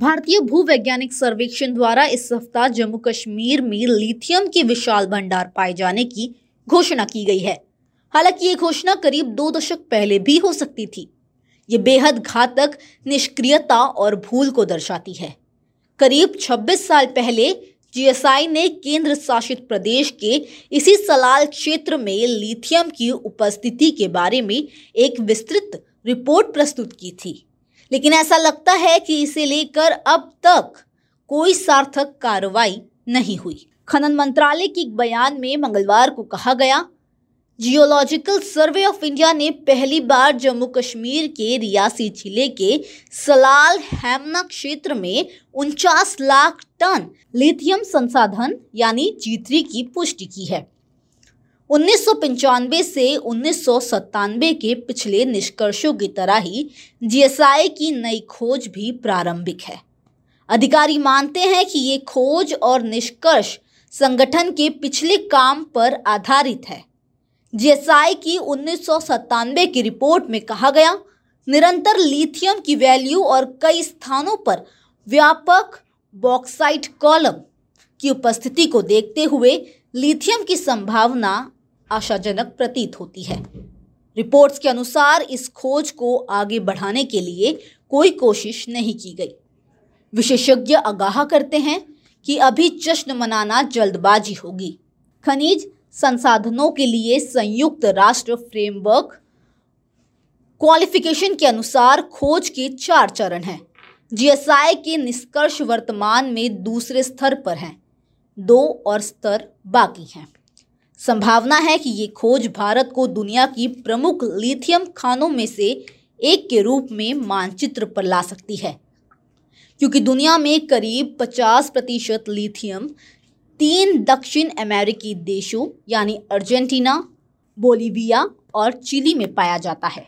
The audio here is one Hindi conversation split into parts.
भारतीय भूवैज्ञानिक सर्वेक्षण द्वारा इस सप्ताह जम्मू कश्मीर में लिथियम के विशाल भंडार पाए जाने की घोषणा की गई है। हालांकि ये घोषणा करीब 2 दशक पहले भी हो सकती थी। ये बेहद घातक निष्क्रियता और भूल को दर्शाती है। करीब 26 साल पहले GSI ने केंद्र शासित प्रदेश के इसी सलाल क्षेत्र में लिथियम की उपस्थिति के बारे में एक विस्तृत रिपोर्ट प्रस्तुत की थी, लेकिन ऐसा लगता है कि इसे लेकर अब तक कोई सार्थक कार्रवाई नहीं हुई। खनन मंत्रालय के एक बयान में मंगलवार को कहा गया, जियोलॉजिकल सर्वे ऑफ इंडिया ने पहली बार जम्मू कश्मीर के रियासी जिले के सलाल हेमना क्षेत्र में 49 लाख टन लिथियम संसाधन यानी G3 की पुष्टि की है। 1995 से 1997 के पिछले निष्कर्षों की तरह ही GSI की नई खोज भी प्रारंभिक है। अधिकारी मानते हैं कि ये खोज और निष्कर्ष संगठन के पिछले काम पर आधारित है। GSI की 1997 की रिपोर्ट में कहा गया, निरंतर लिथियम की वैल्यू और कई स्थानों पर व्यापक बॉक्साइट कॉलम की उपस्थिति को देखते हुए लिथियम की संभावना आशाजनक प्रतीत होती है। रिपोर्ट्स के अनुसार इस खोज को आगे बढ़ाने के लिए कोई कोशिश नहीं की गई। विशेषज्ञ आगाह करते हैं कि अभी जश्न मनाना जल्दबाजी होगी। खनिज संसाधनों के लिए संयुक्त राष्ट्र फ्रेमवर्क क्वालिफिकेशन के अनुसार खोज के 4 चरण हैं। GSI के निष्कर्ष वर्तमान में दूसरे स्तर पर हैं, 2 और स्तर बाकी हैं। संभावना है कि ये खोज भारत को दुनिया की प्रमुख लिथियम खानों में से एक के रूप में मानचित्र पर ला सकती है, क्योंकि दुनिया में करीब 50% लिथियम 3 दक्षिण अमेरिकी देशों यानी अर्जेंटीना, बोलीविया और चिली में पाया जाता है।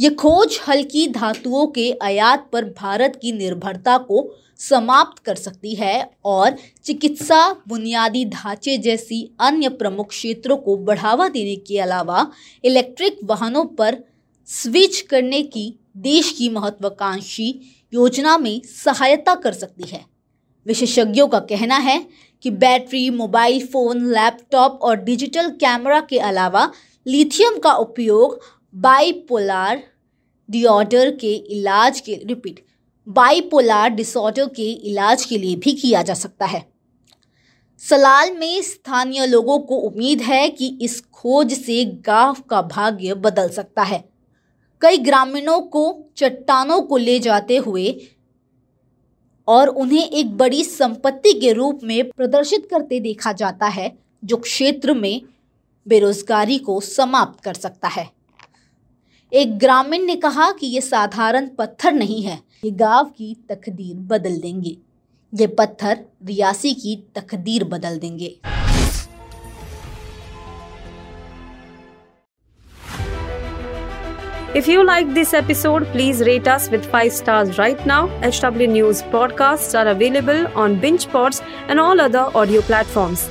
ये खोज हल्की धातुओं के आयात पर भारत की निर्भरता को समाप्त कर सकती है और चिकित्सा, बुनियादी ढांचे जैसी अन्य प्रमुख क्षेत्रों को बढ़ावा देने के अलावा इलेक्ट्रिक वाहनों पर स्विच करने की देश की महत्वाकांक्षी योजना में सहायता कर सकती है। विशेषज्ञों का कहना है कि बैटरी, मोबाइल फ़ोन, लैपटॉप और डिजिटल कैमरा के अलावा लिथियम का उपयोग बाइपोलर डिसऑर्डर के इलाज के लिए भी किया जा सकता है। सलाल में स्थानीय लोगों को उम्मीद है कि इस खोज से गांव का भाग्य बदल सकता है। कई ग्रामीणों को चट्टानों को ले जाते हुए और उन्हें एक बड़ी संपत्ति के रूप में प्रदर्शित करते देखा जाता है, जो क्षेत्र में बेरोजगारी को समाप्त कर सकता है। एक ग्रामीण ने कहा कि ये साधारण पत्थर नहीं है, ये गांव की तकदीर बदल देंगे। ये पत्थर रियासी की तकदीर बदल देंगे। If you like this episode, please rate us with 5 stars right now. HW News podcasts are available on BingePods and all other audio platforms.